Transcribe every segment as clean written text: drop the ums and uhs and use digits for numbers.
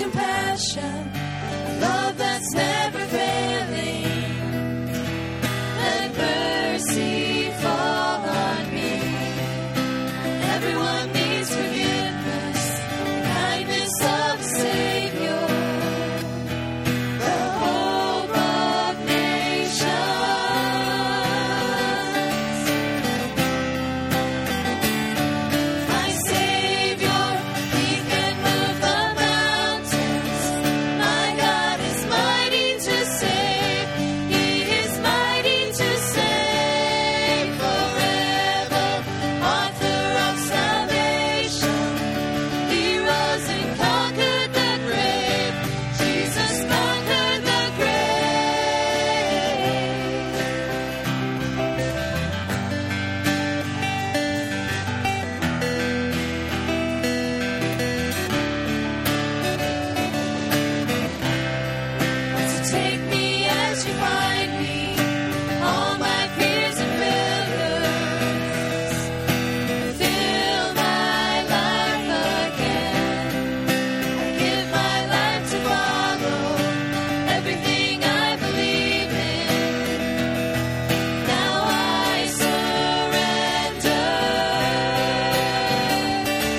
compassion, a love that's never failing. Let mercy fall on me. Everyone needs forgiveness, the kindness of the Savior, the hope of nations. My Savior, He can move the mountains. My God is mighty to save. He is mighty to save forever. Author of salvation, He rose and conquered the grave. Jesus conquered the grave. So take me as you find me, all my fears and failures. Fill my life again. I give my life to follow everything I believe in. Now I surrender. My Savior,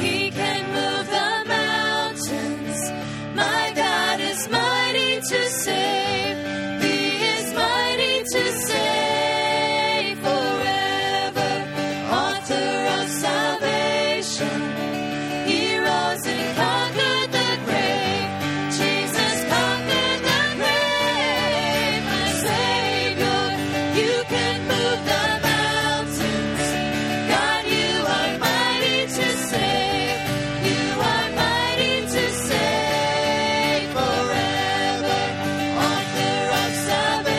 He can move the mountains. My God is mighty to save. He is mighty to save forever. Author of salvation, He rose and conquered the grave. Jesus conquered the grave. Shine your light and let the whole world see. We're singing for the glory of the risen King. Jesus, shine your light and let the whole world see. We're singing for the glory of the risen King. My Savior, He can move the mountains. My God is mighty to save. He is mighty to save forever. Author of salvation, He rose and conquered the grave. Jesus conquered the grave. My Savior, You can move the mountains. God, You are mighty to save. You are mighty to save forever. Author of salvation, You rose and conquered the grave. Yes, You conquered the grave. Shine your light and let the whole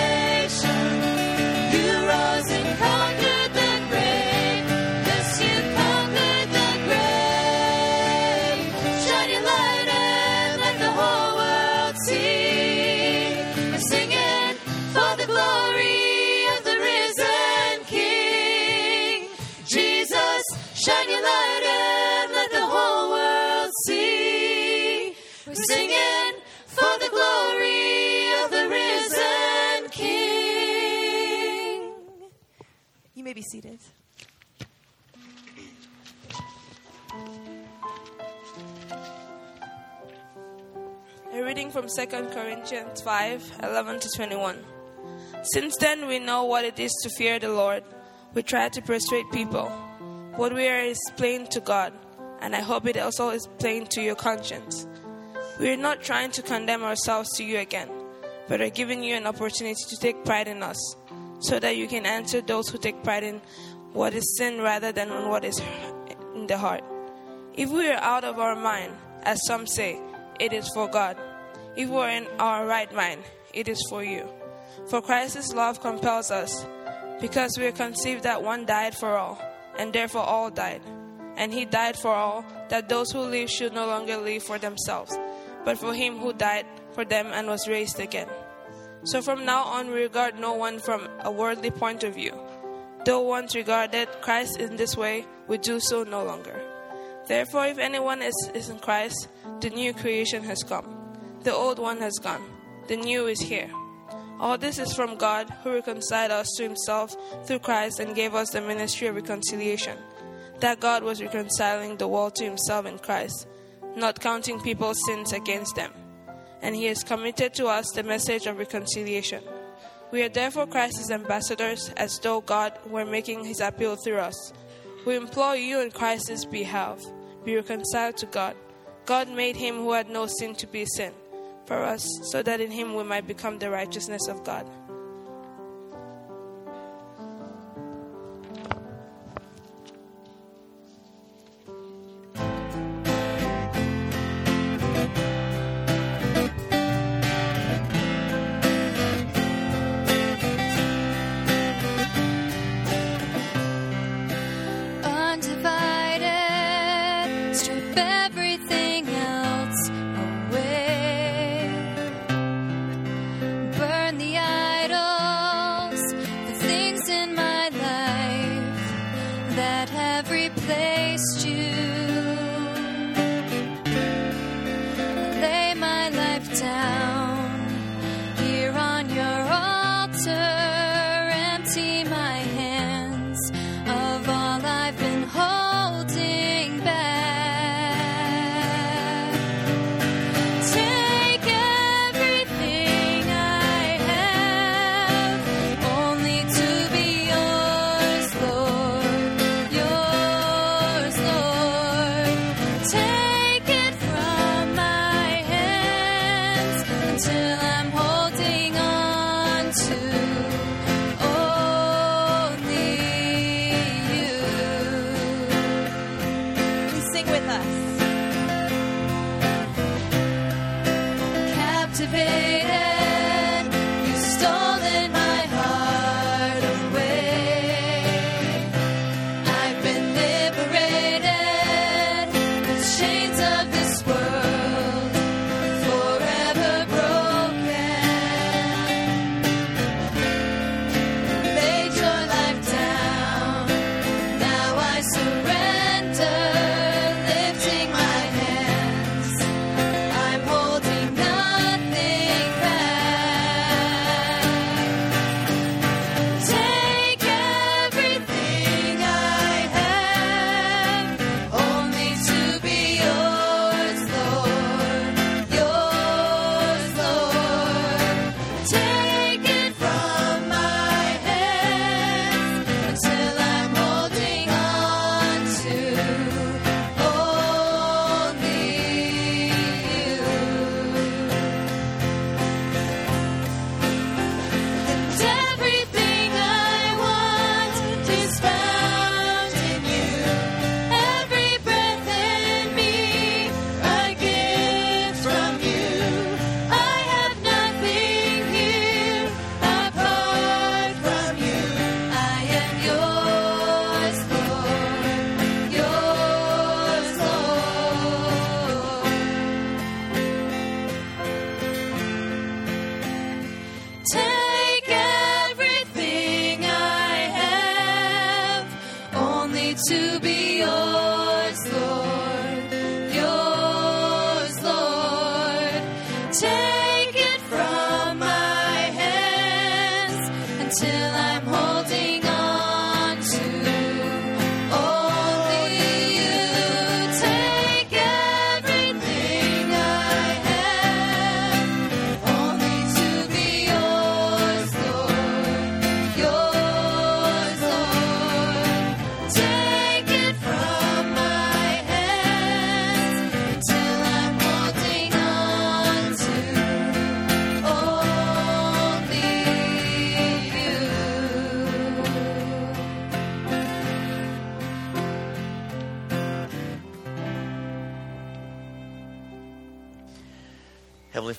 world see. We're singing for the glory of the risen King. Jesus, shine your light and let the whole world see. We're singing for the glory of the risen King. You may be seated. A reading from 2 Corinthians 5:11-21. Since then we know what it is to fear the Lord. We try to persuade people. What we are is plain to God, and I hope it also is plain to your conscience. We are not trying to condemn ourselves to you again, but are giving you an opportunity to take pride in us, so that you can answer those who take pride in what is sin rather than on what is in the heart. If we are out of our mind, as some say, it is for God. If we are in our right mind, it is for you. For Christ's love compels us, because we are conceived that one died for all, and therefore all died. And He died for all, that those who live should no longer live for themselves, but for Him who died for them and was raised again. So from now on we regard no one from a worldly point of view. Though once regarded Christ in this way, we do so no longer. Therefore, if anyone is in Christ, the new creation has come. The old one has gone. The new is here. All this is from God, who reconciled us to Himself through Christ and gave us the ministry of reconciliation. That God was reconciling the world to Himself in Christ, not counting people's sins against them. And He has committed to us the message of reconciliation. We are therefore Christ's ambassadors, as though God were making his appeal through us. We implore you on Christ's behalf, be reconciled to God. God made him who had no sin to be sin for us, so that in him we might become the righteousness of God.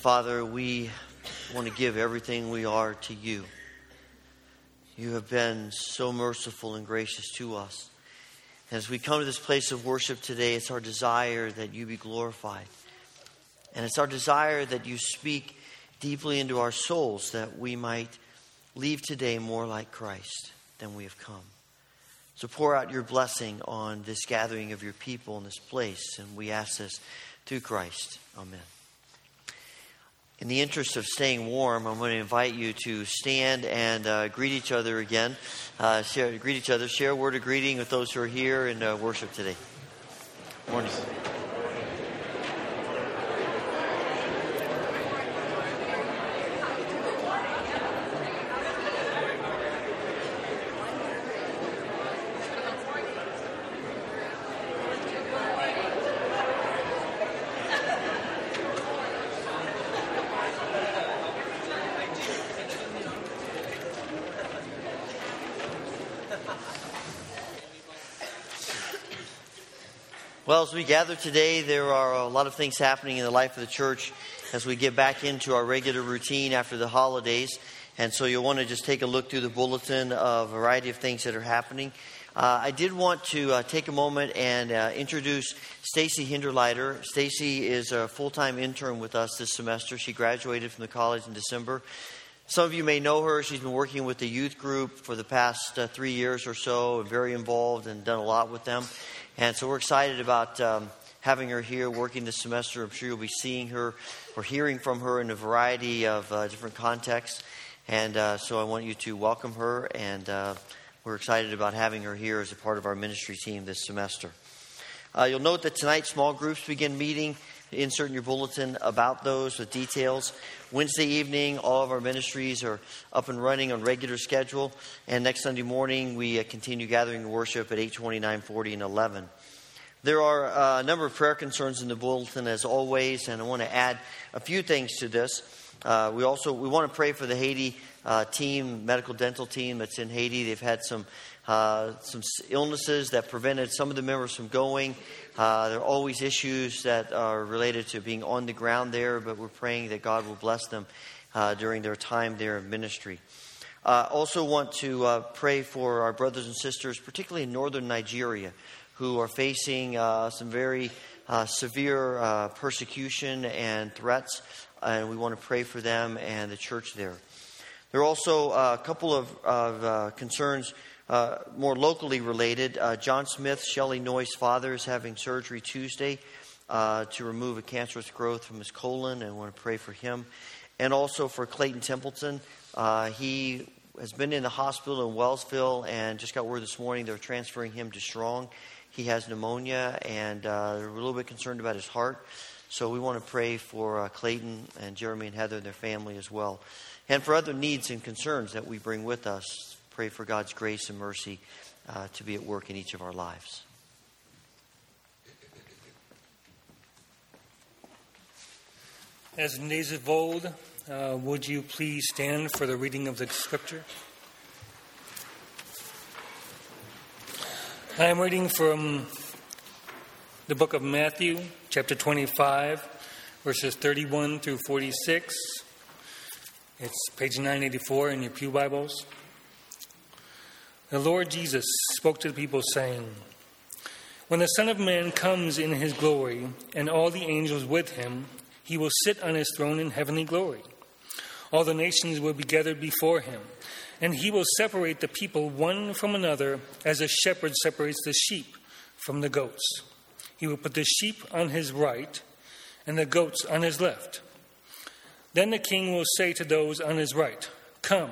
Father, we want to give everything we are to you. You have been so merciful and gracious to us. As we come to this place of worship today, it's our desire that you be glorified. And it's our desire that you speak deeply into our souls, that we might leave today more like Christ than we have come. So pour out your blessing on this gathering of your people in this place. And we ask this through Christ. Amen. In the interest of staying warm, I'm going to invite you to stand and greet each other again. Share a word of greeting with those who are here in worship today. Morning. Well, as we gather today, there are a lot of things happening in the life of the church as we get back into our regular routine after the holidays. And so you'll want to just take a look through the bulletin of a variety of things that are happening. I did want to take a moment and introduce Stacy Hinderleiter. Stacy is a full-time intern with us this semester. She graduated from the college in December. Some of you may know her. She's been working with the youth group for the past 3 years or so, very involved and done a lot with them. And so we're excited about having her here working this semester. I'm sure you'll be seeing her or hearing from her in a variety of different contexts. And so I want you to welcome her. And we're excited about having her here as a part of our ministry team this semester. You'll note that tonight small groups begin meeting. Insert in your bulletin about those with details. Wednesday evening, all of our ministries are up and running on regular schedule. And next Sunday morning, we continue gathering worship at 8:29, 40, and 11. There are a number of prayer concerns in the bulletin, as always, and I want to add a few things to this. We want to pray for the Haiti team, medical dental team that's in Haiti. They've had some illnesses that prevented some of the members from going. There are always issues that are related to being on the ground there, but we're praying that God will bless them during their time there in ministry. Also want to pray for our brothers and sisters, particularly in northern Nigeria, who are facing some very severe persecution and threats, and we want to pray for them and the church there. There are also a couple of concerns more locally related. John Smith, Shelley Noy's father, is having surgery Tuesday to remove a cancerous growth from his colon, and I want to pray for him. And also for Clayton Templeton. He has been in the hospital in Wellsville and just got word this morning they're transferring him to Strong. He has pneumonia, and they're a little bit concerned about his heart. So we want to pray for Clayton and Jeremy and Heather and their family as well. And for other needs and concerns that we bring with us, pray for God's grace and mercy to be at work in each of our lives. As in days of old, would you please stand for the reading of the Scripture? I am reading from the book of Matthew, chapter 25, verses 31 through 46. It's page 984 in your pew Bibles. The Lord Jesus spoke to the people, saying, "When the Son of Man comes in his glory, and all the angels with him, he will sit on his throne in heavenly glory. All the nations will be gathered before him, and he will separate the people one from another, as a shepherd separates the sheep from the goats. He will put the sheep on his right, and the goats on his left. Then the king will say to those on his right, 'Come,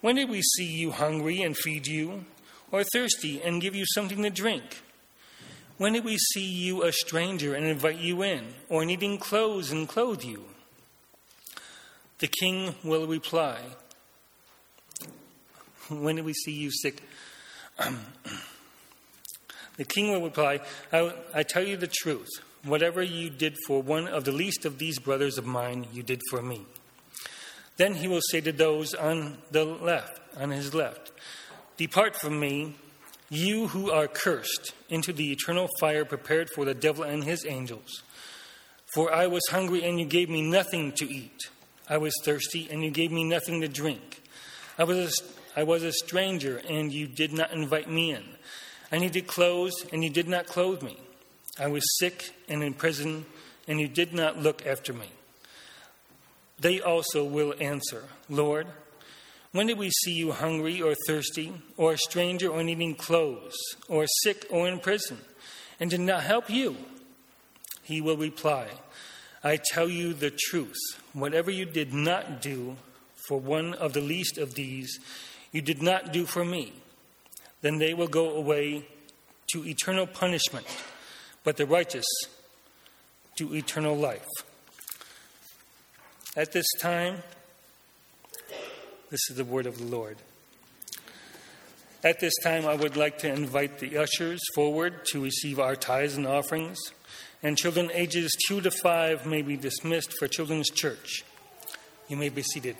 when did we see you hungry and feed you, or thirsty and give you something to drink? When did we see you a stranger and invite you in, or needing clothes and clothe you?' The king will reply, 'When did we see you sick?' The king will reply, 'I tell you the truth. Whatever you did for one of the least of these brothers of mine, you did for me.' Then he will say to those on his left, 'Depart from me, you who are cursed, into the eternal fire prepared for the devil and his angels. For I was hungry, and you gave me nothing to eat. I was thirsty, and you gave me nothing to drink. I was a stranger, and you did not invite me in. I needed clothes, and you did not clothe me. I was sick and in prison, and you did not look after me.' They also will answer, 'Lord, when did we see you hungry or thirsty, or a stranger or needing clothes, or sick or in prison, and did not help you?' He will reply, 'I tell you the truth. Whatever you did not do for one of the least of these, you did not do for me.' Then they will go away to eternal punishment, but the righteous to eternal life. At this time, this is the word of the Lord. At this time, I would like to invite the ushers forward to receive our tithes and offerings, and children ages 2 to 5 may be dismissed for Children's Church. You may be seated.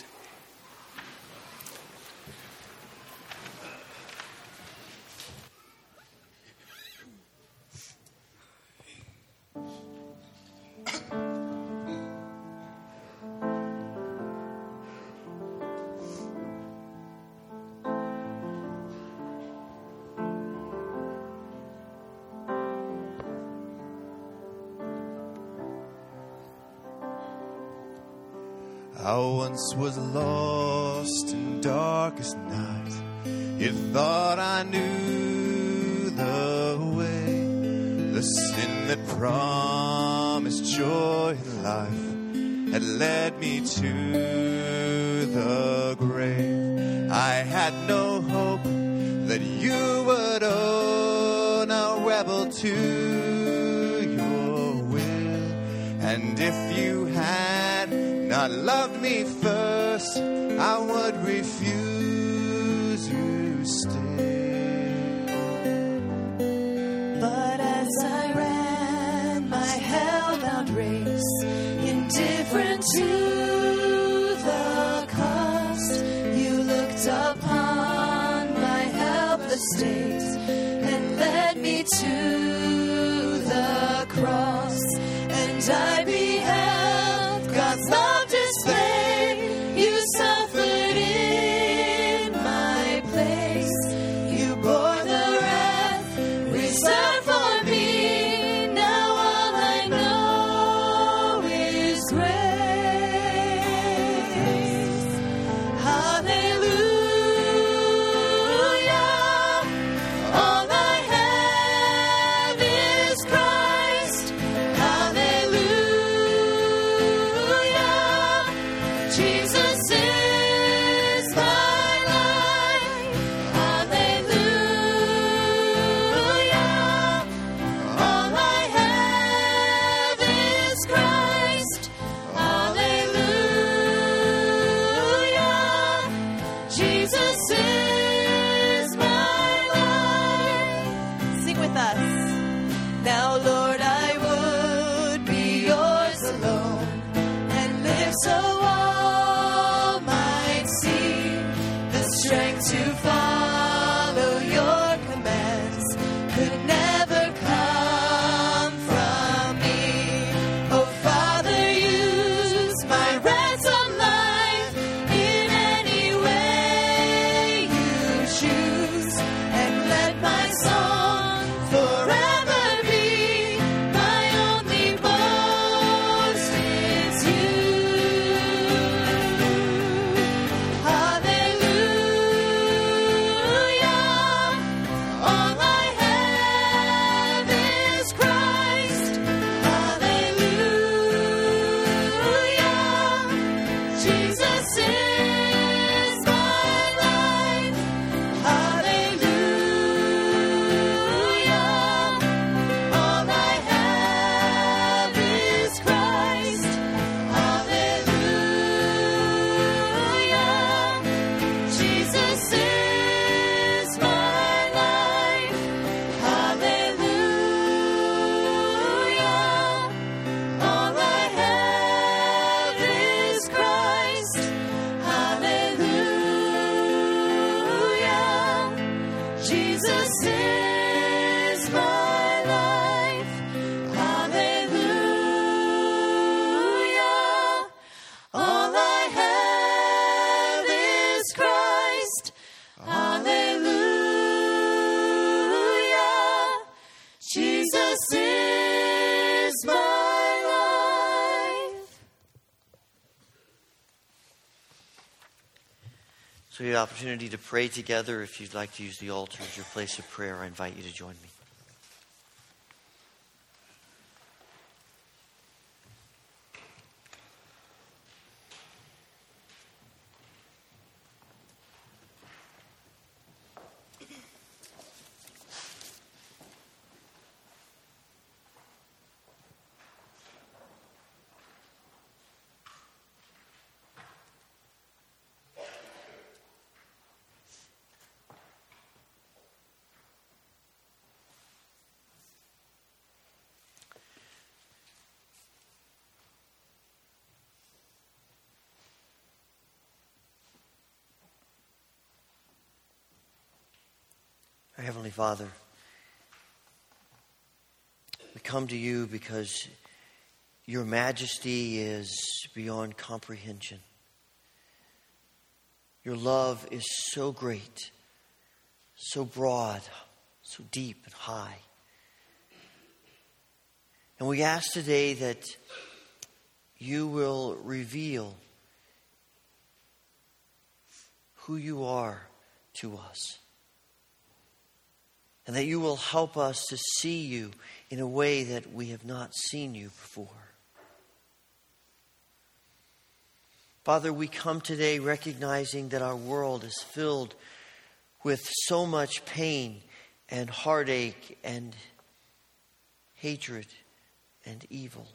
I once was lost in darkest night. You thought I knew the way. The sin that promised joy and life had led me to the grave. I had no hope that you would own a rebel to your will. And if you had not loved me first, I would refuse to stay. But as I ran my hellbound race, indifferent to the cost, you looked upon my helpless state and led me to the cross, and I beheld God's love. So you have the opportunity to pray together. If you'd like to use the altar as your place of prayer, I invite you to join me. Our Heavenly Father, we come to you because your majesty is beyond comprehension. Your love is so great, so broad, so deep and high. And we ask today that you will reveal who you are to us. And that you will help us to see you in a way that we have not seen you before. Father, we come today recognizing that our world is filled with so much pain and heartache and hatred and evil.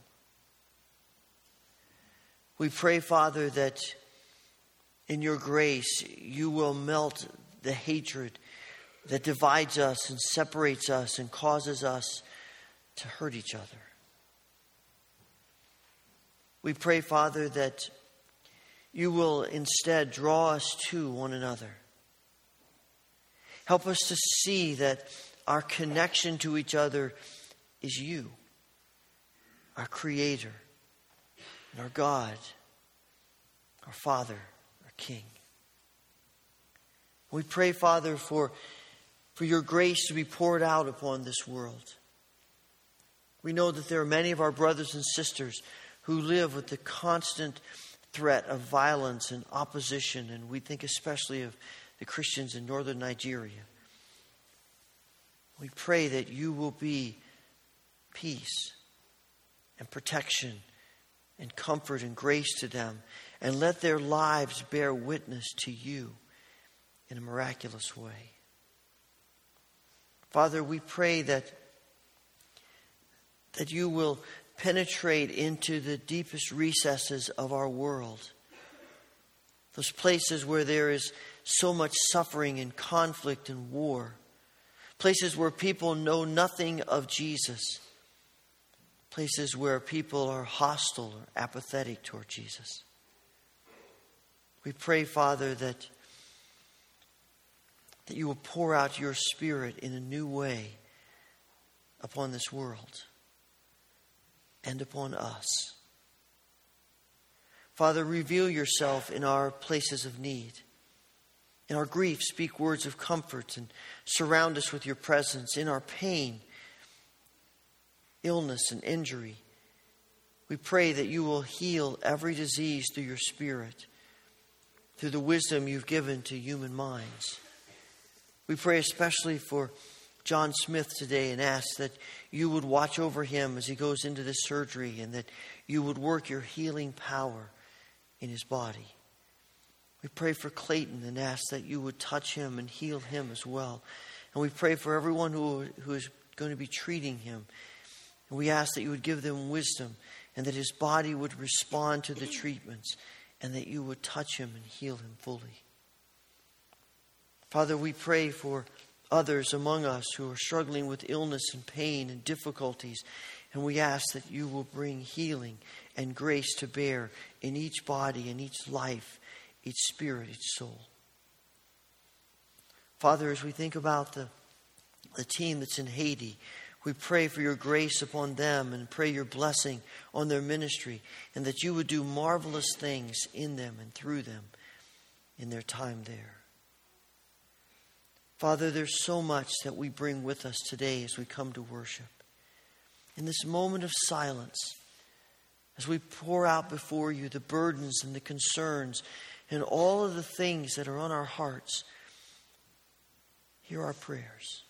We pray, Father, that in your grace you will melt the hatred that divides us and separates us and causes us to hurt each other. We pray, Father, that you will instead draw us to one another. Help us to see that our connection to each other is you, our Creator, and our God, our Father, our King. We pray, Father, for your grace to be poured out upon this world. We know that there are many of our brothers and sisters who live with the constant threat of violence and opposition, and we think especially of the Christians in northern Nigeria. We pray that you will be peace and protection and comfort and grace to them, and let their lives bear witness to you in a miraculous way. Father, we pray that you will penetrate into the deepest recesses of our world. Those places where there is so much suffering and conflict and war. Places where people know nothing of Jesus. Places where people are hostile or apathetic toward Jesus. We pray, Father, that you will pour out your Spirit in a new way upon this world and upon us. Father, reveal yourself in our places of need. In our grief, speak words of comfort and surround us with your presence. In our pain, illness, and injury, we pray that you will heal every disease through your Spirit, through the wisdom you've given to human minds. We pray especially for John Smith today and ask that you would watch over him as he goes into this surgery and that you would work your healing power in his body. We pray for Clayton and ask that you would touch him and heal him as well. And we pray for everyone who is going to be treating him. And we ask that you would give them wisdom and that his body would respond to the treatments and that you would touch him and heal him fully. Father, we pray for others among us who are struggling with illness and pain and difficulties, and we ask that you will bring healing and grace to bear in each body, in each life, each spirit, each soul. Father, as we think about the team that's in Haiti, we pray for your grace upon them and pray your blessing on their ministry, and that you would do marvelous things in them and through them in their time there. Father, there's so much that we bring with us today as we come to worship. In this moment of silence, as we pour out before you the burdens and the concerns and all of the things that are on our hearts, hear our prayers.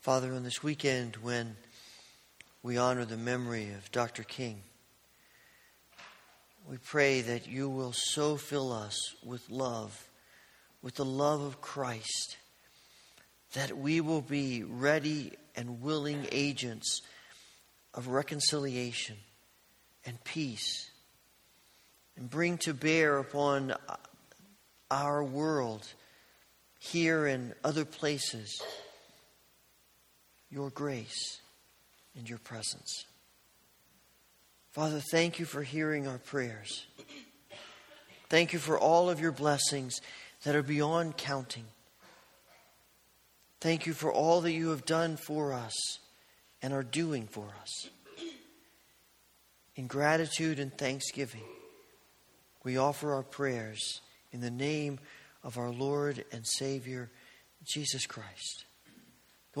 Father, on this weekend when we honor the memory of Dr. King, We pray that you will so fill us with love, with the love of Christ, that we will be ready and willing agents of reconciliation and peace, and bring to bear upon our world, here and other places, your grace and your presence. Father, thank you for hearing our prayers. Thank you for all of your blessings that are beyond counting. Thank you for all that you have done for us and are doing for us. In gratitude and thanksgiving, we offer our prayers in the name of our Lord and Savior, Jesus Christ, the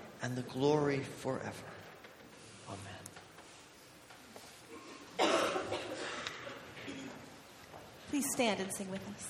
and the glory forever. Amen. Please stand and sing with us.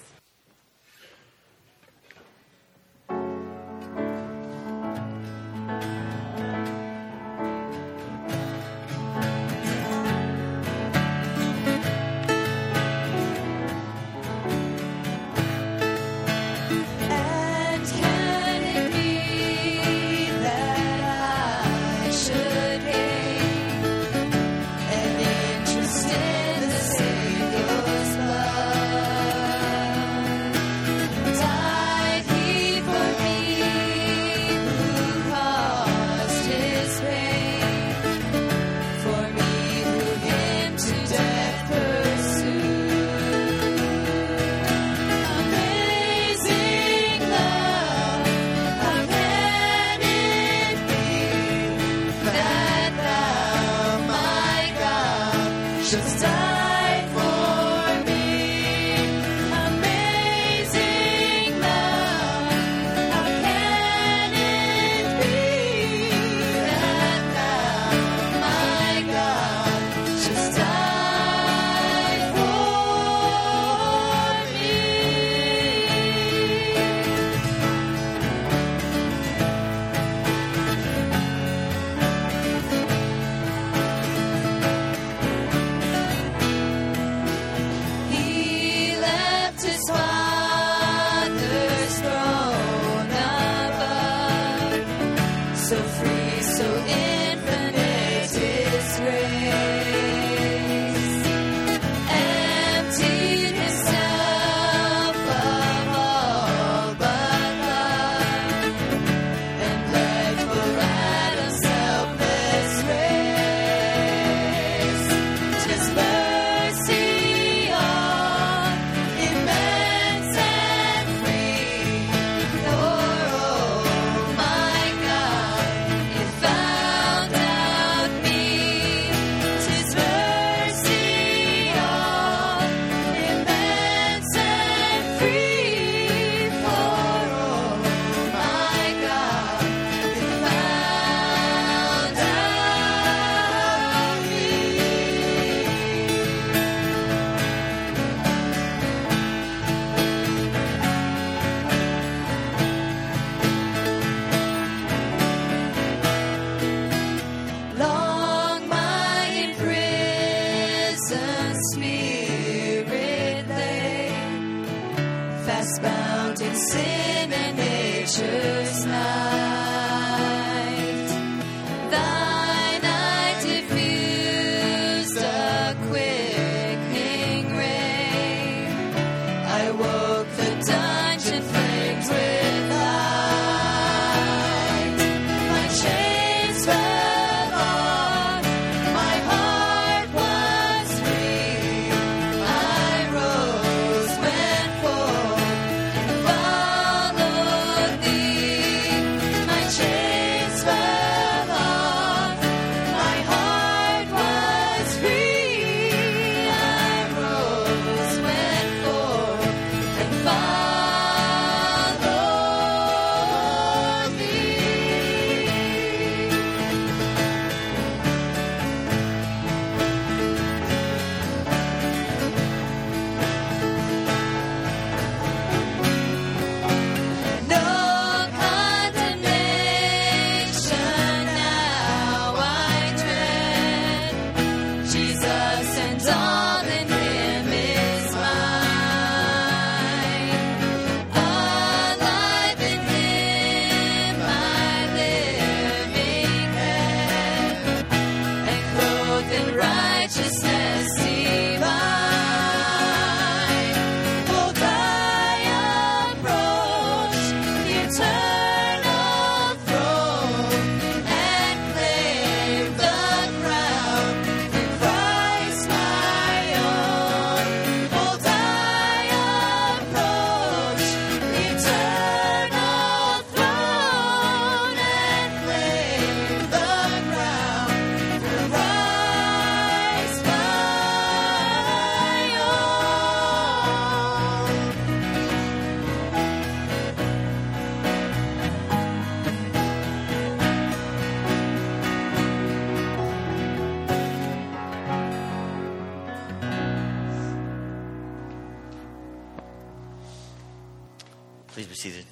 seated.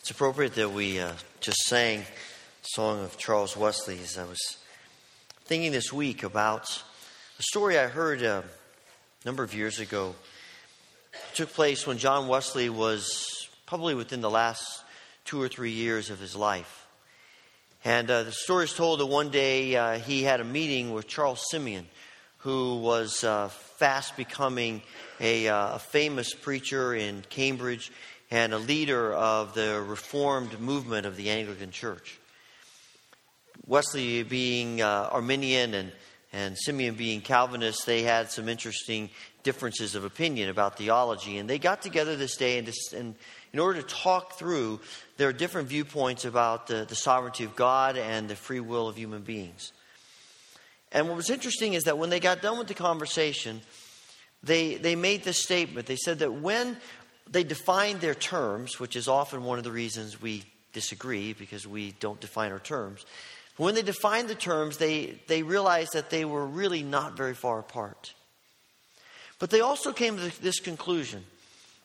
It's appropriate that we just sang a song of Charles Wesley as I was thinking this week about a story I heard a number of years ago. It took place when John Wesley was probably within the last 2 or 3 years of his life. And the story is told that one day he had a meeting with Charles Simeon, who was fast becoming a famous preacher in Cambridge and a leader of the Reformed movement of the Anglican Church. Wesley being Arminian and Simeon being Calvinist, they had some interesting differences of opinion about theology. And they got together this day and in order to talk through their different viewpoints about the sovereignty of God and the free will of human beings. And what was interesting is that when they got done with the conversation, they made this statement. They said that when they defined their terms, which is often one of the reasons we disagree, because we don't define our terms. When they defined the terms, they realized that they were really not very far apart. But they also came to this conclusion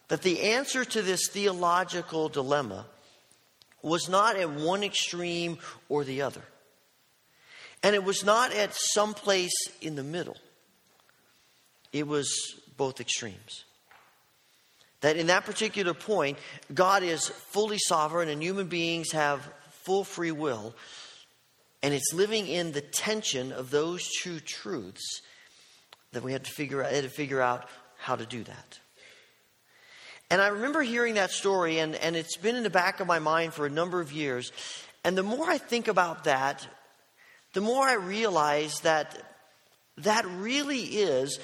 that the answer to this theological dilemma was not at one extreme or the other. And it was not at some place in the middle. It was both extremes. That in that particular point, God is fully sovereign and human beings have full free will. And it's living in the tension of those two truths that we had to figure out how to do that. And I remember hearing that story, and it's been in the back of my mind for a number of years. And the more I think about that, the more I realize that really is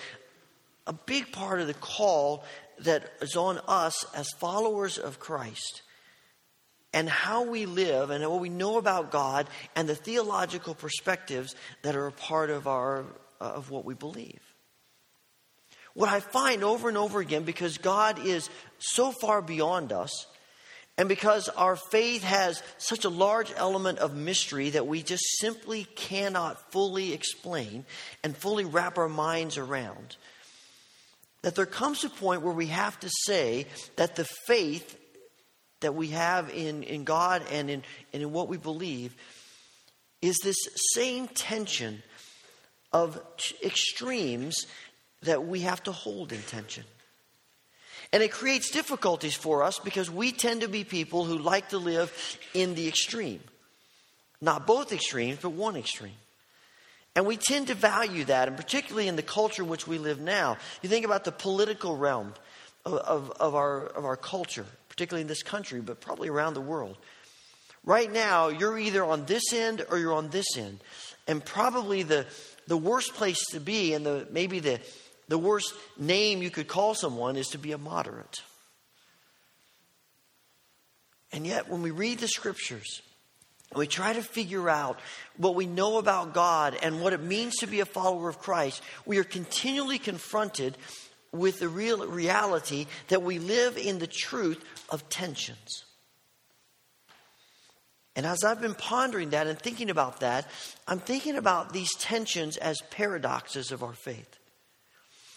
a big part of the call that is on us as followers of Christ. And how we live and what we know about God and the theological perspectives that are a part of what we believe. What I find over and over again, because God is so far beyond us, and because our faith has such a large element of mystery that we just simply cannot fully explain and fully wrap our minds around, that there comes a point where we have to say that the faith that we have in God and in what we believe is this same tension of extremes that we have to hold in tension. And it creates difficulties for us because we tend to be people who like to live in the extreme. Not both extremes, but one extreme. And we tend to value that, and particularly in the culture in which we live now. You think about the political realm of our culture, particularly in this country, but probably around the world. Right now, you're either on this end or you're on this end. And probably the worst place to be, and maybe the worst name you could call someone, is to be a moderate. And yet, when we read the scriptures, we try to figure out what we know about God and what it means to be a follower of Christ, we are continually confronted with the real reality that we live in the truth of tensions. And as I've been pondering that and thinking about that, I'm thinking about these tensions as paradoxes of our faith.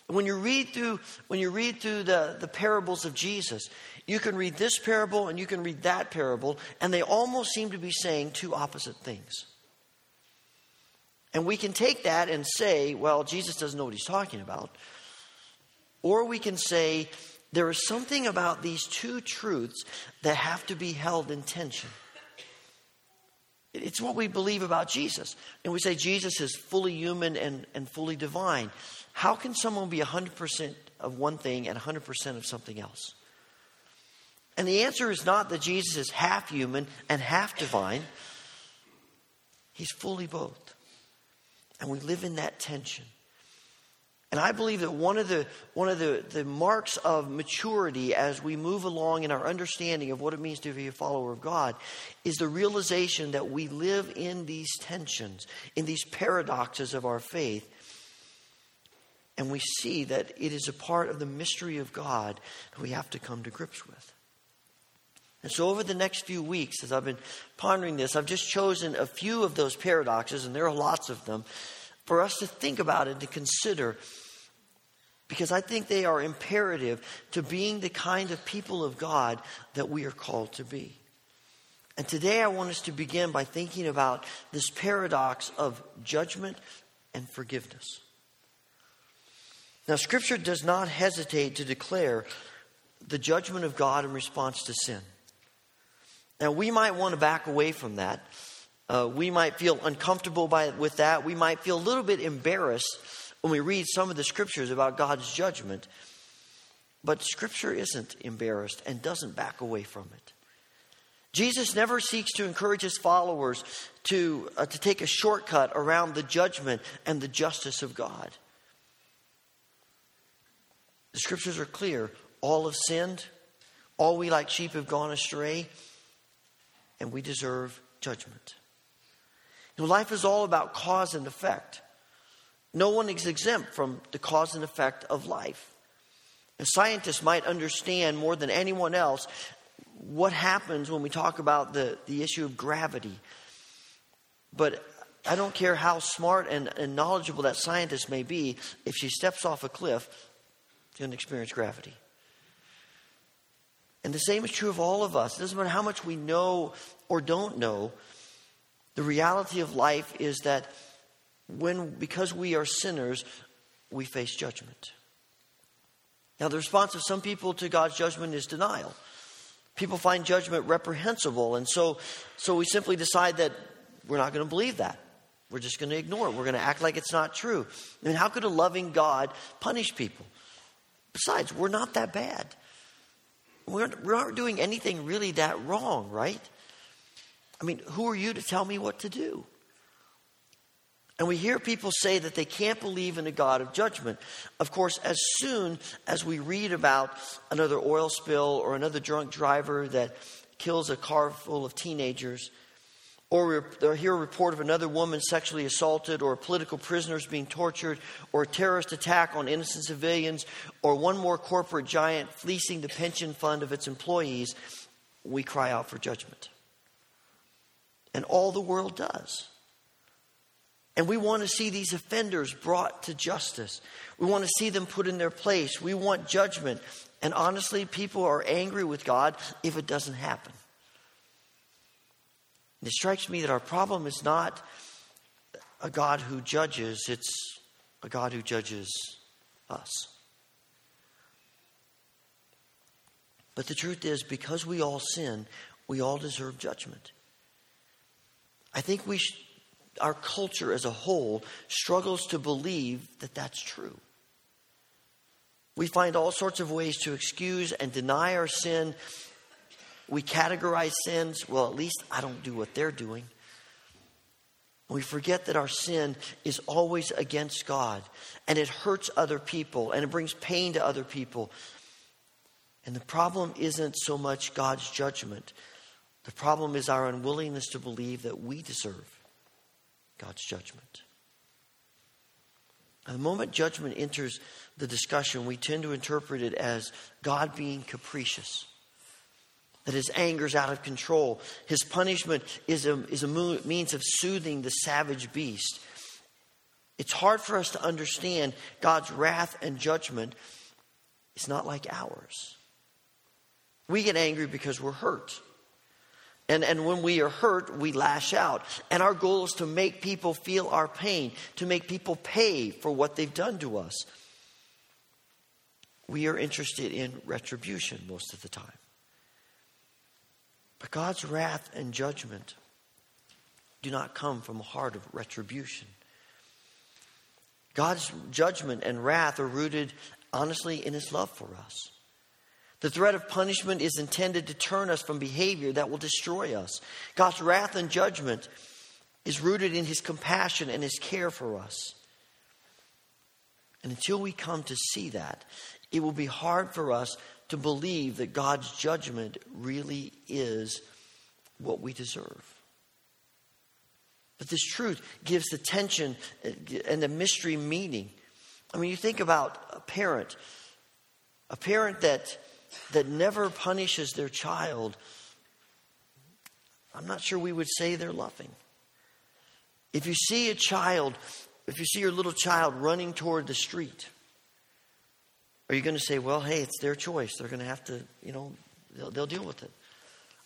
When you read through the parables of Jesus, you can read this parable and you can read that parable, and they almost seem to be saying two opposite things. And we can take that and say, well, Jesus doesn't know what he's talking about. Or we can say, there is something about these two truths that have to be held in tension. It's what we believe about Jesus. And we say Jesus is fully human and fully divine. How can someone be 100% of one thing and 100% of something else? And the answer is not that Jesus is half human and half divine. He's fully both. And we live in that tension. And I believe that one of the marks of maturity as we move along in our understanding of what it means to be a follower of God is the realization that we live in these tensions, in these paradoxes of our faith. And we see that it is a part of the mystery of God that we have to come to grips with. And so over the next few weeks, as I've been pondering this, I've just chosen a few of those paradoxes, and there are lots of them, for us to think about and to consider, because I think they are imperative to being the kind of people of God that we are called to be. And today I want us to begin by thinking about this paradox of judgment and forgiveness. Now, Scripture does not hesitate to declare the judgment of God in response to sin. Now, we might want to back away from that. We might feel uncomfortable with that. We might feel a little bit embarrassed when we read some of the Scriptures about God's judgment. But Scripture isn't embarrassed and doesn't back away from it. Jesus never seeks to encourage his followers to take a shortcut around the judgment and the justice of God. The Scriptures are clear. All have sinned. All we like sheep have gone astray. And we deserve judgment. You know, life is all about cause and effect. No one is exempt from the cause and effect of life. And scientists might understand more than anyone else what happens when we talk about the issue of gravity. But I don't care how smart and knowledgeable that scientist may be, if she steps off a cliff, she doesn't experience gravity. And the same is true of all of us. It doesn't matter how much we know or don't know. The reality of life is that because we are sinners, we face judgment. Now, the response of some people to God's judgment is denial. People find judgment reprehensible, and so we simply decide that we're not going to believe that. We're just going to ignore it. We're going to act like it's not true. I mean, how could a loving God punish people? Besides, we're not that bad. We're not doing anything really that wrong, right? I mean, who are you to tell me what to do? And we hear people say that they can't believe in a God of judgment. Of course, as soon as we read about another oil spill or another drunk driver that kills a car full of teenagers, or hear a report of another woman sexually assaulted, or political prisoners being tortured, or a terrorist attack on innocent civilians, or one more corporate giant fleecing the pension fund of its employees, we cry out for judgment. And all the world does. And we want to see these offenders brought to justice. We want to see them put in their place. We want judgment. And honestly, people are angry with God if it doesn't happen. And it strikes me that our problem is not a God who judges. It's a God who judges us. But the truth is, because we all sin, we all deserve judgment. I think our culture as a whole struggles to believe that that's true. We find all sorts of ways to excuse and deny our sin. We categorize sins. Well, at least I don't do what they're doing. We forget that our sin is always against God, and it hurts other people, and it brings pain to other people. And the problem isn't so much God's judgment. The problem is our unwillingness to believe that we deserve God's judgment. The moment judgment enters the discussion, we tend to interpret it as God being capricious, that his anger is out of control. His punishment is a means of soothing the savage beast. It's hard for us to understand God's wrath and judgment. It's not like ours. We get angry because we're hurt. And when we are hurt, we lash out. And our goal is to make people feel our pain, to make people pay for what they've done to us. We are interested in retribution most of the time. But God's wrath and judgment do not come from a heart of retribution. God's judgment and wrath are rooted, honestly, in his love for us. The threat of punishment is intended to turn us from behavior that will destroy us. God's wrath and judgment is rooted in his compassion and his care for us. And until we come to see that, it will be hard for us to believe that God's judgment really is what we deserve. But this truth gives the tension and the mystery meaning. I mean, you think about a parent that never punishes their child. I'm not sure we would say they're loving. If you see your little child running toward the street, are you going to say, well, hey, it's their choice. They're going to have to, they'll deal with it.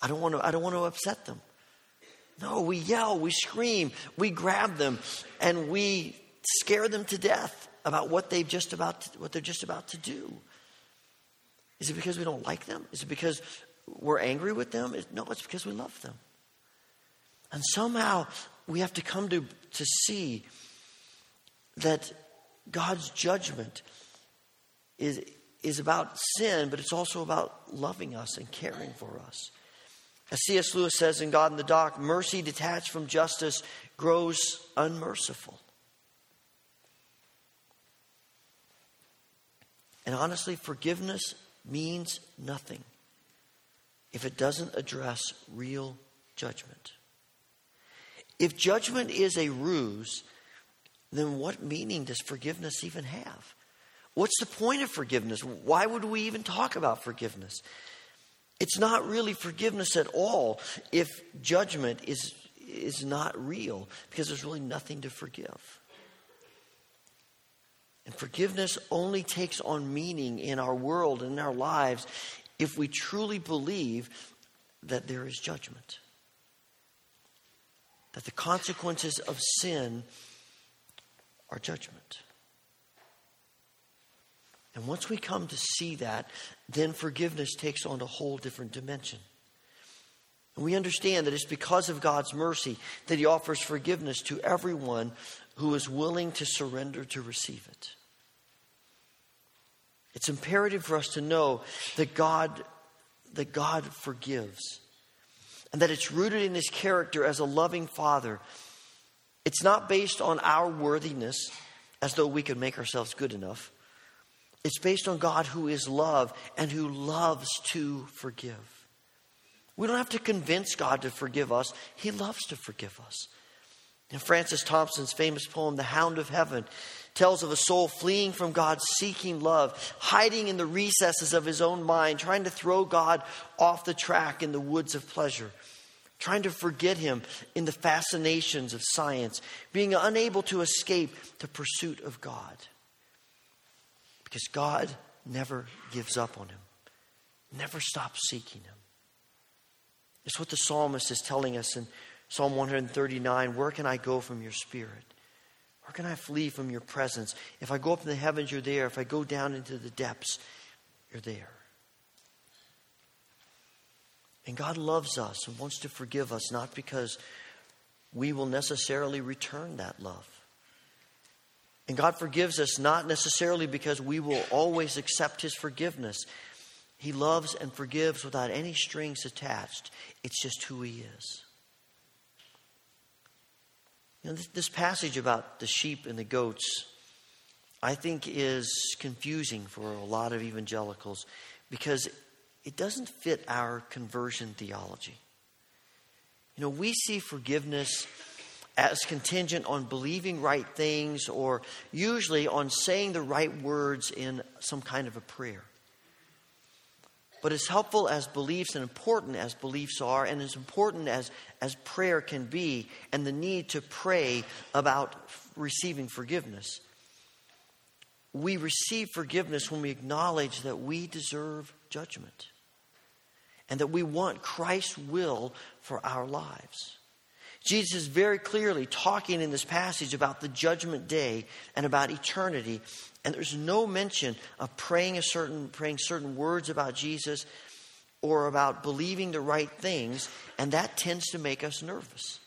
I don't want to upset them. No, we yell, we scream, we grab them, and we scare them to death about what they're just about to do. Is it because we don't like them? Is it because we're angry with them? No, it's because we love them. And somehow we have to come to see that God's judgment is about sin, but it's also about loving us and caring for us. As C.S. Lewis says in God in the Dock, mercy detached from justice grows unmerciful. And honestly, forgiveness means nothing if it doesn't address real judgment. If judgment is a ruse, then what meaning does forgiveness even have? What's the point of forgiveness? Why would we even talk about forgiveness? It's not really forgiveness at all if judgment is not real, because there's really nothing to forgive. And forgiveness only takes on meaning in our world and in our lives if we truly believe that there is judgment, that the consequences of sin are judgment. And once we come to see that, then forgiveness takes on a whole different dimension. And we understand that it's because of God's mercy that He offers forgiveness to everyone who is willing to surrender to receive it. It's imperative for us to know that God forgives, and that it's rooted in His character as a loving Father. It's not based on our worthiness, as though we could make ourselves good enough. It's based on God, who is love and who loves to forgive. We don't have to convince God to forgive us. He loves to forgive us. And Francis Thompson's famous poem, The Hound of Heaven, tells of a soul fleeing from God, seeking love, hiding in the recesses of his own mind, trying to throw God off the track in the woods of pleasure, trying to forget Him in the fascinations of science, being unable to escape the pursuit of God. Because God never gives up on him, never stops seeking Him. It's what the psalmist is telling us in Psalm 139, where can I go from Your Spirit? Where can I flee from Your presence? If I go up in the heavens, You're there. If I go down into the depths, You're there. And God loves us and wants to forgive us, not because we will necessarily return that love. And God forgives us not necessarily because we will always accept His forgiveness. He loves and forgives without any strings attached. It's just who He is. This passage about the sheep and the goats, I think, is confusing for a lot of evangelicals because it doesn't fit our conversion theology. We see forgiveness as contingent on believing right things, or usually on saying the right words in some kind of a prayer. But as helpful as beliefs and important as beliefs are, and as important as prayer can be, and the need to pray about receiving forgiveness, we receive forgiveness when we acknowledge that we deserve judgment and that we want Christ's will for our lives. Jesus is very clearly talking in this passage about the judgment day and about eternity. And there's no mention of praying certain words about Jesus or about believing the right things. And that tends to make us nervous.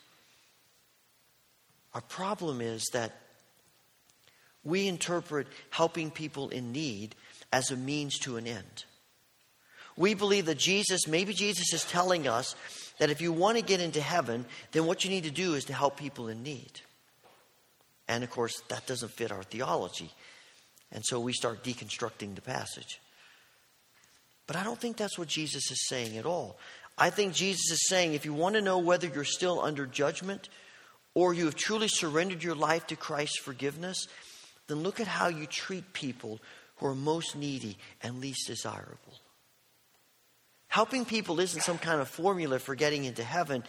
Our problem is that we interpret helping people in need as a means to an end. We believe that maybe Jesus is telling us that if you want to get into heaven, then what you need to do is to help people in need. And of course, that doesn't fit our theology. And so we start deconstructing the passage. But I don't think that's what Jesus is saying at all. I think Jesus is saying, if you want to know whether you're still under judgment or you have truly surrendered your life to Christ's forgiveness, then look at how you treat people who are most needy and least desirable. Helping people isn't some kind of formula for getting into heaven.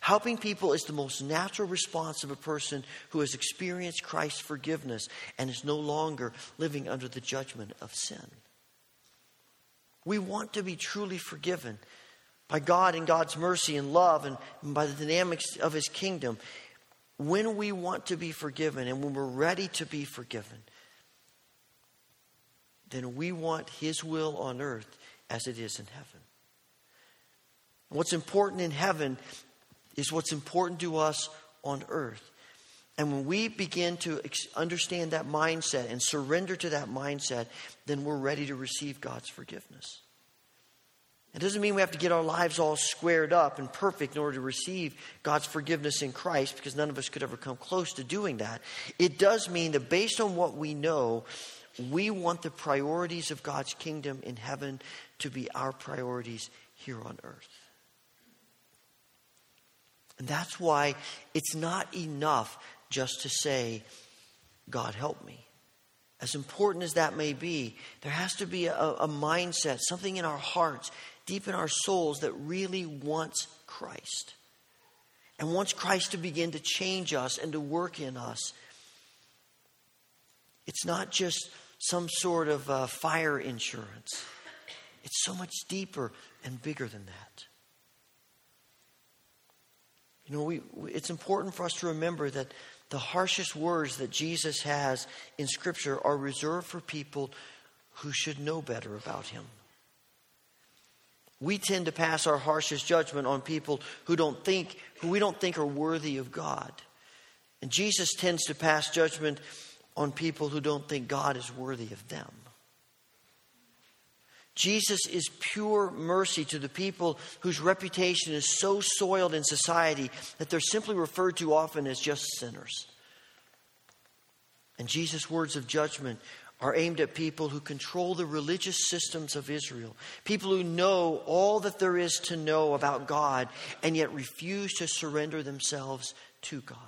Helping people is the most natural response of a person who has experienced Christ's forgiveness and is no longer living under the judgment of sin. We want to be truly forgiven by God and God's mercy and love and by the dynamics of his kingdom. When we want to be forgiven and when we're ready to be forgiven, then we want his will on earth as it is in heaven. What's important in heaven is what's important to us on earth. And when we begin to understand that mindset and surrender to that mindset, then we're ready to receive God's forgiveness. It doesn't mean we have to get our lives all squared up and perfect in order to receive God's forgiveness in Christ, because none of us could ever come close to doing that. It does mean that based on what we know, we want the priorities of God's kingdom in heaven to be our priorities here on earth. And that's why it's not enough just to say, God help me. As important as that may be, there has to be a mindset, something in our hearts, deep in our souls, that really wants Christ. And wants Christ to begin to change us and to work in us. It's not just some sort of fire insurance. It's so much deeper and bigger than that. You know, it's important for us to remember that the harshest words that Jesus has in Scripture are reserved for people who should know better about him. We tend to pass our harshest judgment on people who we don't think are worthy of God. And Jesus tends to pass judgment on people who don't think God is worthy of them. Jesus is pure mercy to the people whose reputation is so soiled in society that they're simply referred to often as just sinners. And Jesus' words of judgment are aimed at people who control the religious systems of Israel, people who know all that there is to know about God and yet refuse to surrender themselves to God.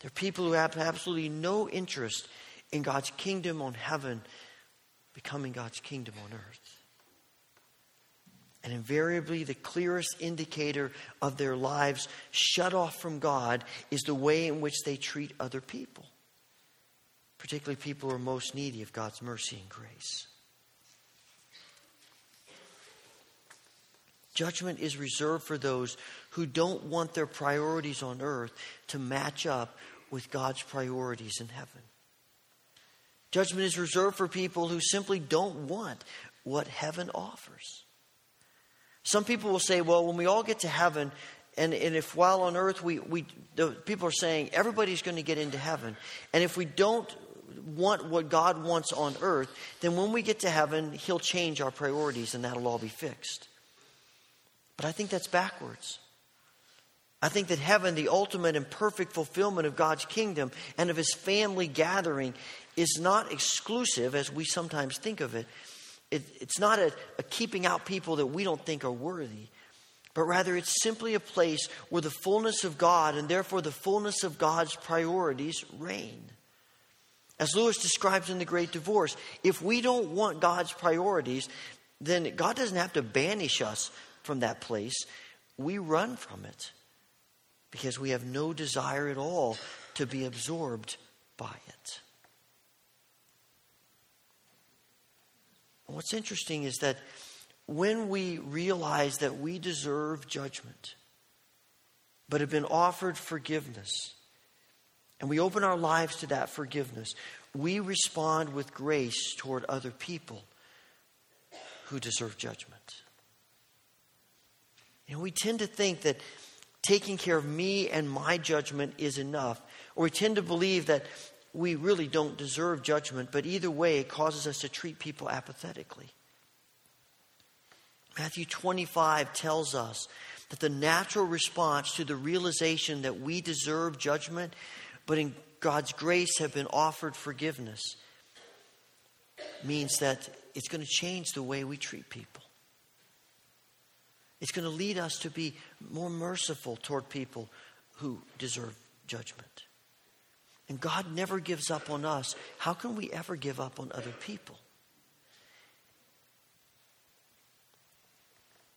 They're people who have absolutely no interest in God's kingdom on heaven becoming God's kingdom on earth. And invariably, the clearest indicator of their lives shut off from God is the way in which they treat other people, particularly people who are most needy of God's mercy and grace. Judgment is reserved for those who don't want their priorities on earth to match up with God's priorities in heaven. Judgment is reserved for people who simply don't want what heaven offers. Some people will say, well, when we all get to heaven, and if while on earth, people are saying everybody's going to get into heaven. And if we don't want what God wants on earth, then when we get to heaven, he'll change our priorities and that'll all be fixed. But I think that's backwards. I think that heaven, the ultimate and perfect fulfillment of God's kingdom and of his family gathering, is not exclusive as we sometimes think of it. It's not a keeping out people that we don't think are worthy, but rather it's simply a place where the fullness of God and therefore the fullness of God's priorities reign. As Lewis describes in The Great Divorce, if we don't want God's priorities, then God doesn't have to banish us from that place. We run from it because we have no desire at all to be absorbed by it. What's interesting is that when we realize that we deserve judgment, but have been offered forgiveness, and we open our lives to that forgiveness, we respond with grace toward other people who deserve judgment. And we tend to think that taking care of me and my judgment is enough, or we tend to believe that we really don't deserve judgment, but either way, it causes us to treat people apathetically. Matthew 25 tells us that the natural response to the realization that we deserve judgment, but in God's grace have been offered forgiveness, means that it's going to change the way we treat people. It's going to lead us to be more merciful toward people who deserve judgment. And God never gives up on us. How can we ever give up on other people?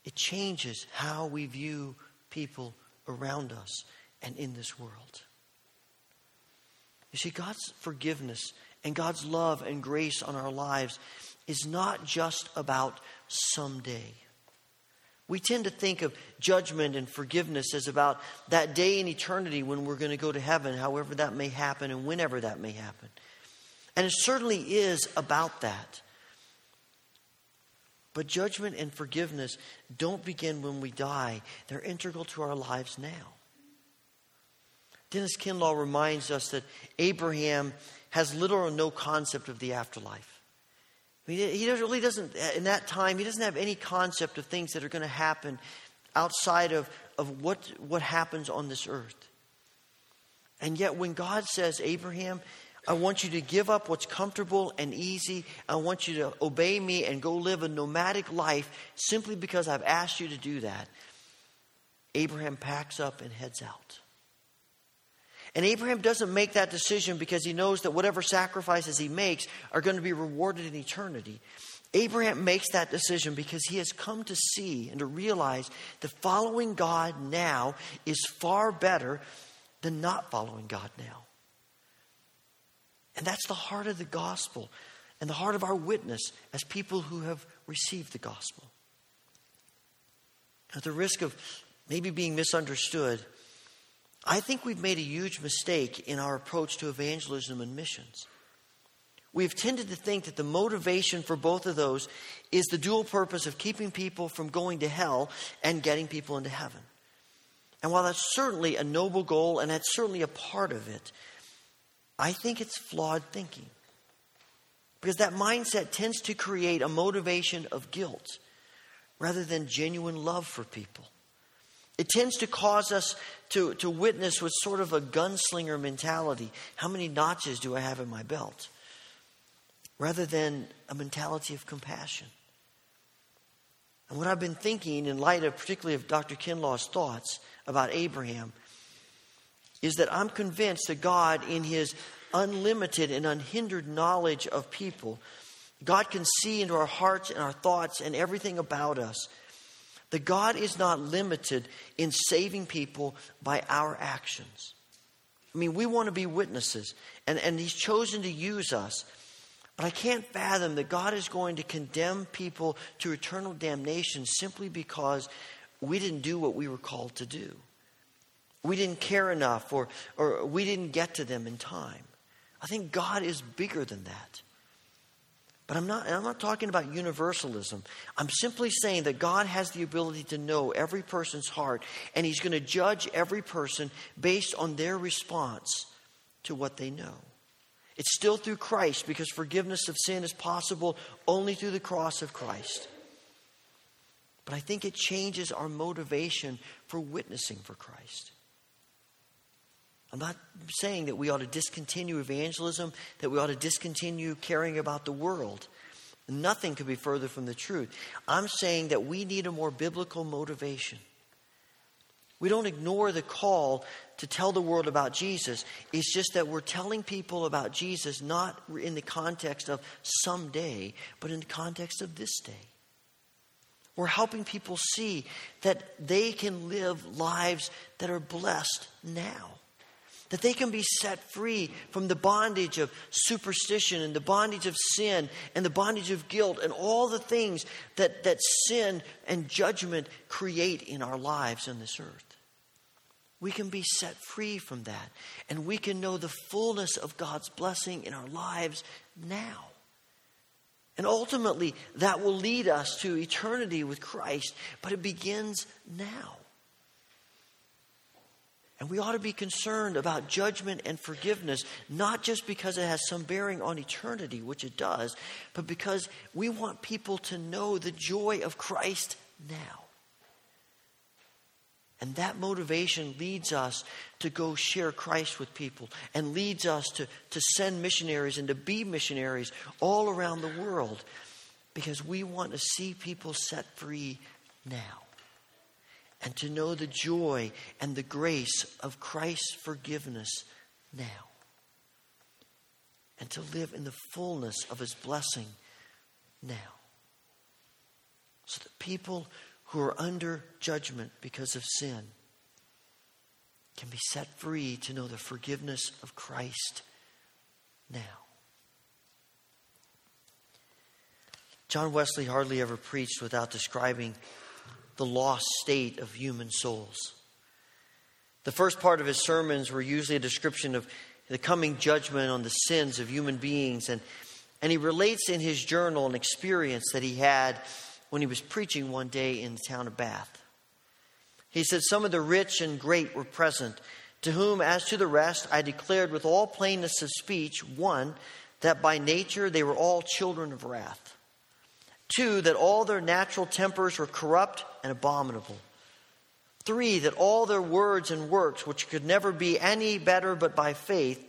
It changes how we view people around us and in this world. You see, God's forgiveness and God's love and grace on our lives is not just about someday. We tend to think of judgment and forgiveness as about that day in eternity when we're going to go to heaven, however that may happen and whenever that may happen. And it certainly is about that. But judgment and forgiveness don't begin when we die. They're integral to our lives now. Dennis Kinlaw reminds us that Abraham has little or no concept of the afterlife. I mean, he really doesn't, in that time, he doesn't have any concept of things that are going to happen outside of what happens on this earth. And yet when God says, Abraham, I want you to give up what's comfortable and easy. I want you to obey me and go live a nomadic life simply because I've asked you to do that. Abraham packs up and heads out. And Abraham doesn't make that decision because he knows that whatever sacrifices he makes are going to be rewarded in eternity. Abraham makes that decision because he has come to see and to realize that following God now is far better than not following God now. And that's the heart of the gospel and the heart of our witness as people who have received the gospel. At the risk of maybe being misunderstood, I think we've made a huge mistake in our approach to evangelism and missions. We've tended to think that the motivation for both of those is the dual purpose of keeping people from going to hell and getting people into heaven. And while that's certainly a noble goal and that's certainly a part of it, I think it's flawed thinking, because that mindset tends to create a motivation of guilt rather than genuine love for people. It tends to cause us to witness with sort of a gunslinger mentality. How many notches do I have in my belt? Rather than a mentality of compassion. And what I've been thinking in light of particularly of Dr. Kinlaw's thoughts about Abraham is that I'm convinced that God, in his unlimited and unhindered knowledge of people, God can see into our hearts and our thoughts and everything about us, that God is not limited in saving people by our actions. I mean, we want to be witnesses, and he's chosen to use us. But I can't fathom that God is going to condemn people to eternal damnation simply because we didn't do what we were called to do. We didn't care enough, or we didn't get to them in time. I think God is bigger than that. But I'm not talking about universalism. I'm simply saying that God has the ability to know every person's heart, and he's going to judge every person based on their response to what they know. It's still through Christ, because forgiveness of sin is possible only through the cross of Christ. But I think it changes our motivation for witnessing for Christ. I'm not saying that we ought to discontinue evangelism, that we ought to discontinue caring about the world. Nothing could be further from the truth. I'm saying that we need a more biblical motivation. We don't ignore the call to tell the world about Jesus. It's just that we're telling people about Jesus not in the context of someday, but in the context of this day. We're helping people see that they can live lives that are blessed now. That they can be set free from the bondage of superstition and the bondage of sin and the bondage of guilt and all the things that sin and judgment create in our lives on this earth. We can be set free from that, and we can know the fullness of God's blessing in our lives now. And ultimately, that will lead us to eternity with Christ, but it begins now. And we ought to be concerned about judgment and forgiveness, not just because it has some bearing on eternity, which it does, but because we want people to know the joy of Christ now. And that motivation leads us to go share Christ with people, and leads us to send missionaries and to be missionaries all around the world, because we want to see people set free now. And to know the joy and the grace of Christ's forgiveness now. and to live in the fullness of his blessing now. So that people who are under judgment because of sin can be set free to know the forgiveness of Christ now. John Wesley hardly ever preached without describing the lost state of human souls. The first part of his sermons were usually a description of the coming judgment on the sins of human beings. And he relates in his journal an experience that he had when he was preaching one day in the town of Bath. He said, "Some of the rich and great were present, to whom, as to the rest, I declared with all plainness of speech, one, that by nature they were all children of wrath. Two, that all their natural tempers were corrupt and abominable. Three, that all their words and works, which could never be any better but by faith.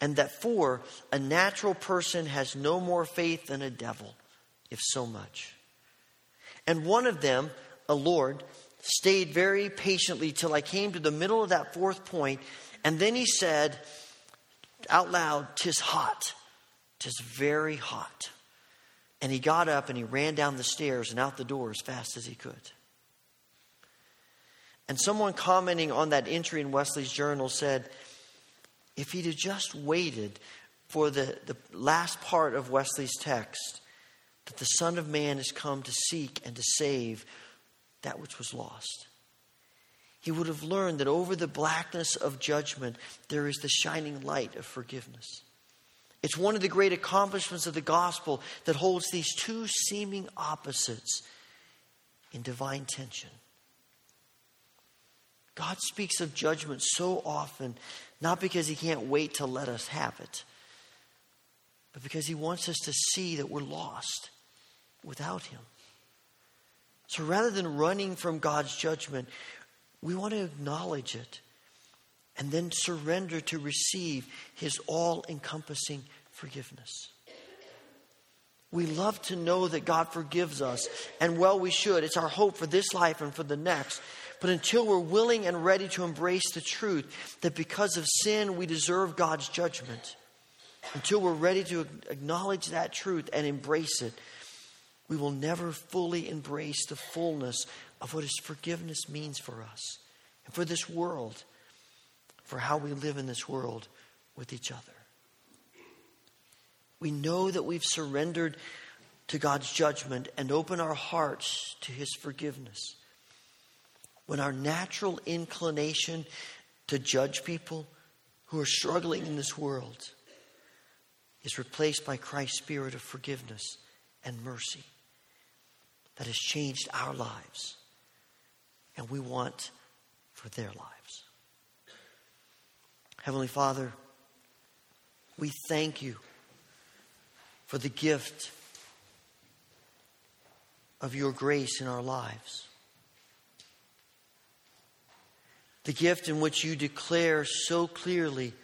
And that four, a natural person has no more faith than a devil, if so much. And one of them, a Lord, stayed very patiently till I came to the middle of that fourth point. And then he said out loud, 'Tis hot, 'tis very hot.' And he got up and he ran down the stairs and out the door as fast as he could." And someone commenting on that entry in Wesley's journal said, if he'd have just waited for the last part of Wesley's text, that the Son of Man has come to seek and to save that which was lost, he would have learned that over the blackness of judgment, there is the shining light of forgiveness. It's one of the great accomplishments of the gospel that holds these two seeming opposites in divine tension. God speaks of judgment so often, not because he can't wait to let us have it, but because he wants us to see that we're lost without him. So rather than running from God's judgment, we want to acknowledge it and then surrender to receive his all-encompassing forgiveness. We love to know that God forgives us, and well, we should. It's our hope for this life and for the next. But until we're willing and ready to embrace the truth that because of sin we deserve God's judgment, until we're ready to acknowledge that truth and embrace it, we will never fully embrace the fullness of what his forgiveness means for us and for this world, for how we live in this world with each other. We know that we've surrendered to God's judgment and open our hearts to his forgiveness when our natural inclination to judge people who are struggling in this world is replaced by Christ's spirit of forgiveness and mercy that has changed our lives and we want for their lives. Heavenly Father, we thank you for the gift of your grace in our lives. The gift in which you declare so clearly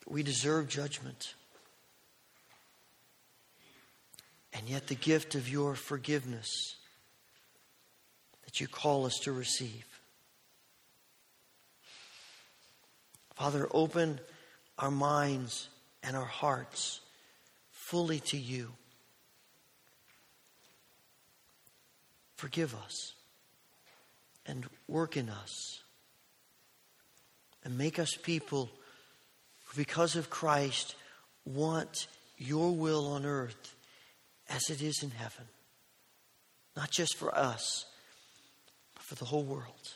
that we deserve judgment. And yet the gift of your forgiveness that you call us to receive. Father, open our minds and our hearts fully to you. Forgive us. And work in us. And make us people who, because of Christ, want your will on earth as it is in heaven. Not just for us, but for the whole world.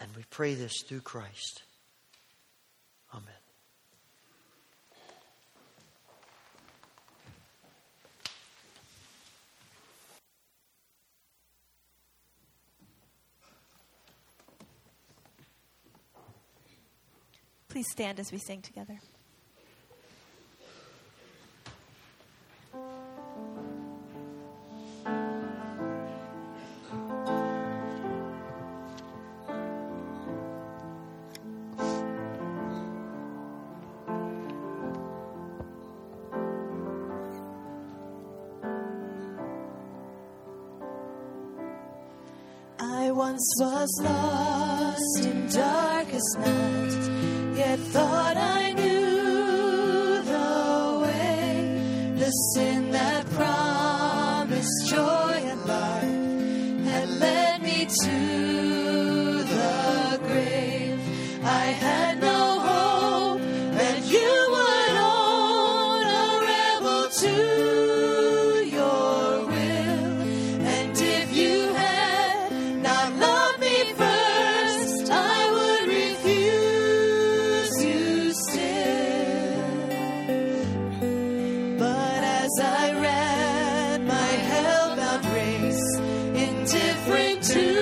And we pray this through Christ. Amen. Please stand as we sing together. I once was lost. lost in darkest night, yet thought I knew the way. The sin that promised joy and life had led me to the grave. I had no hope that you would own, a rebel to your will. And if you had not loved me first, I would refuse you still. But as I read my hell-bound race, indifferent to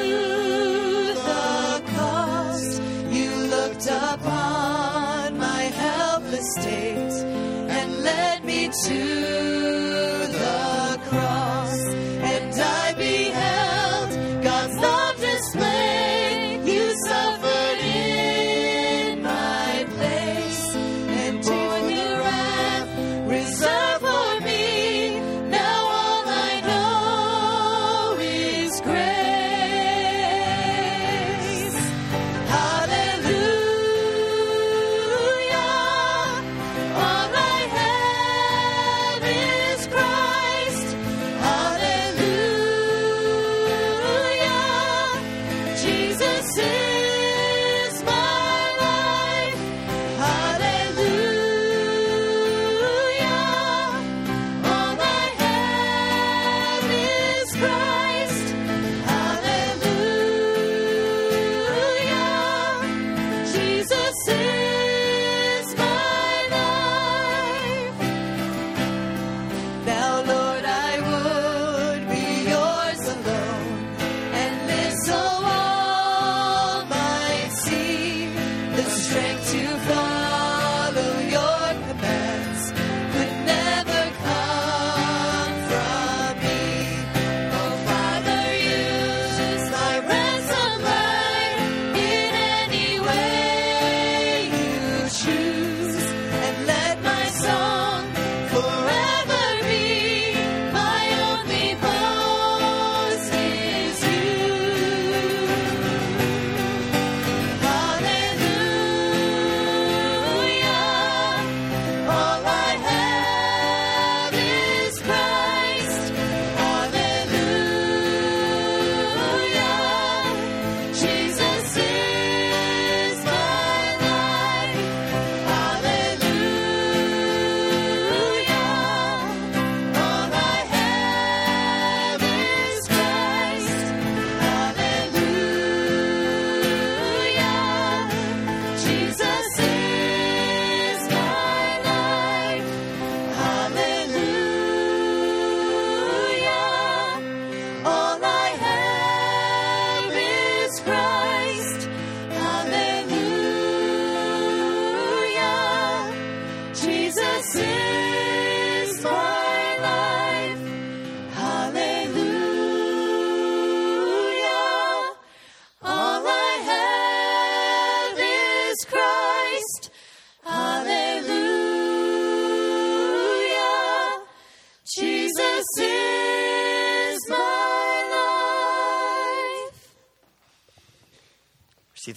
upon my helpless state and led me to the cross, and I beheld God's love displayed. You suffered in my place, and bore the wrath reserved for me. Now all I know is grace. Hallelujah. Receive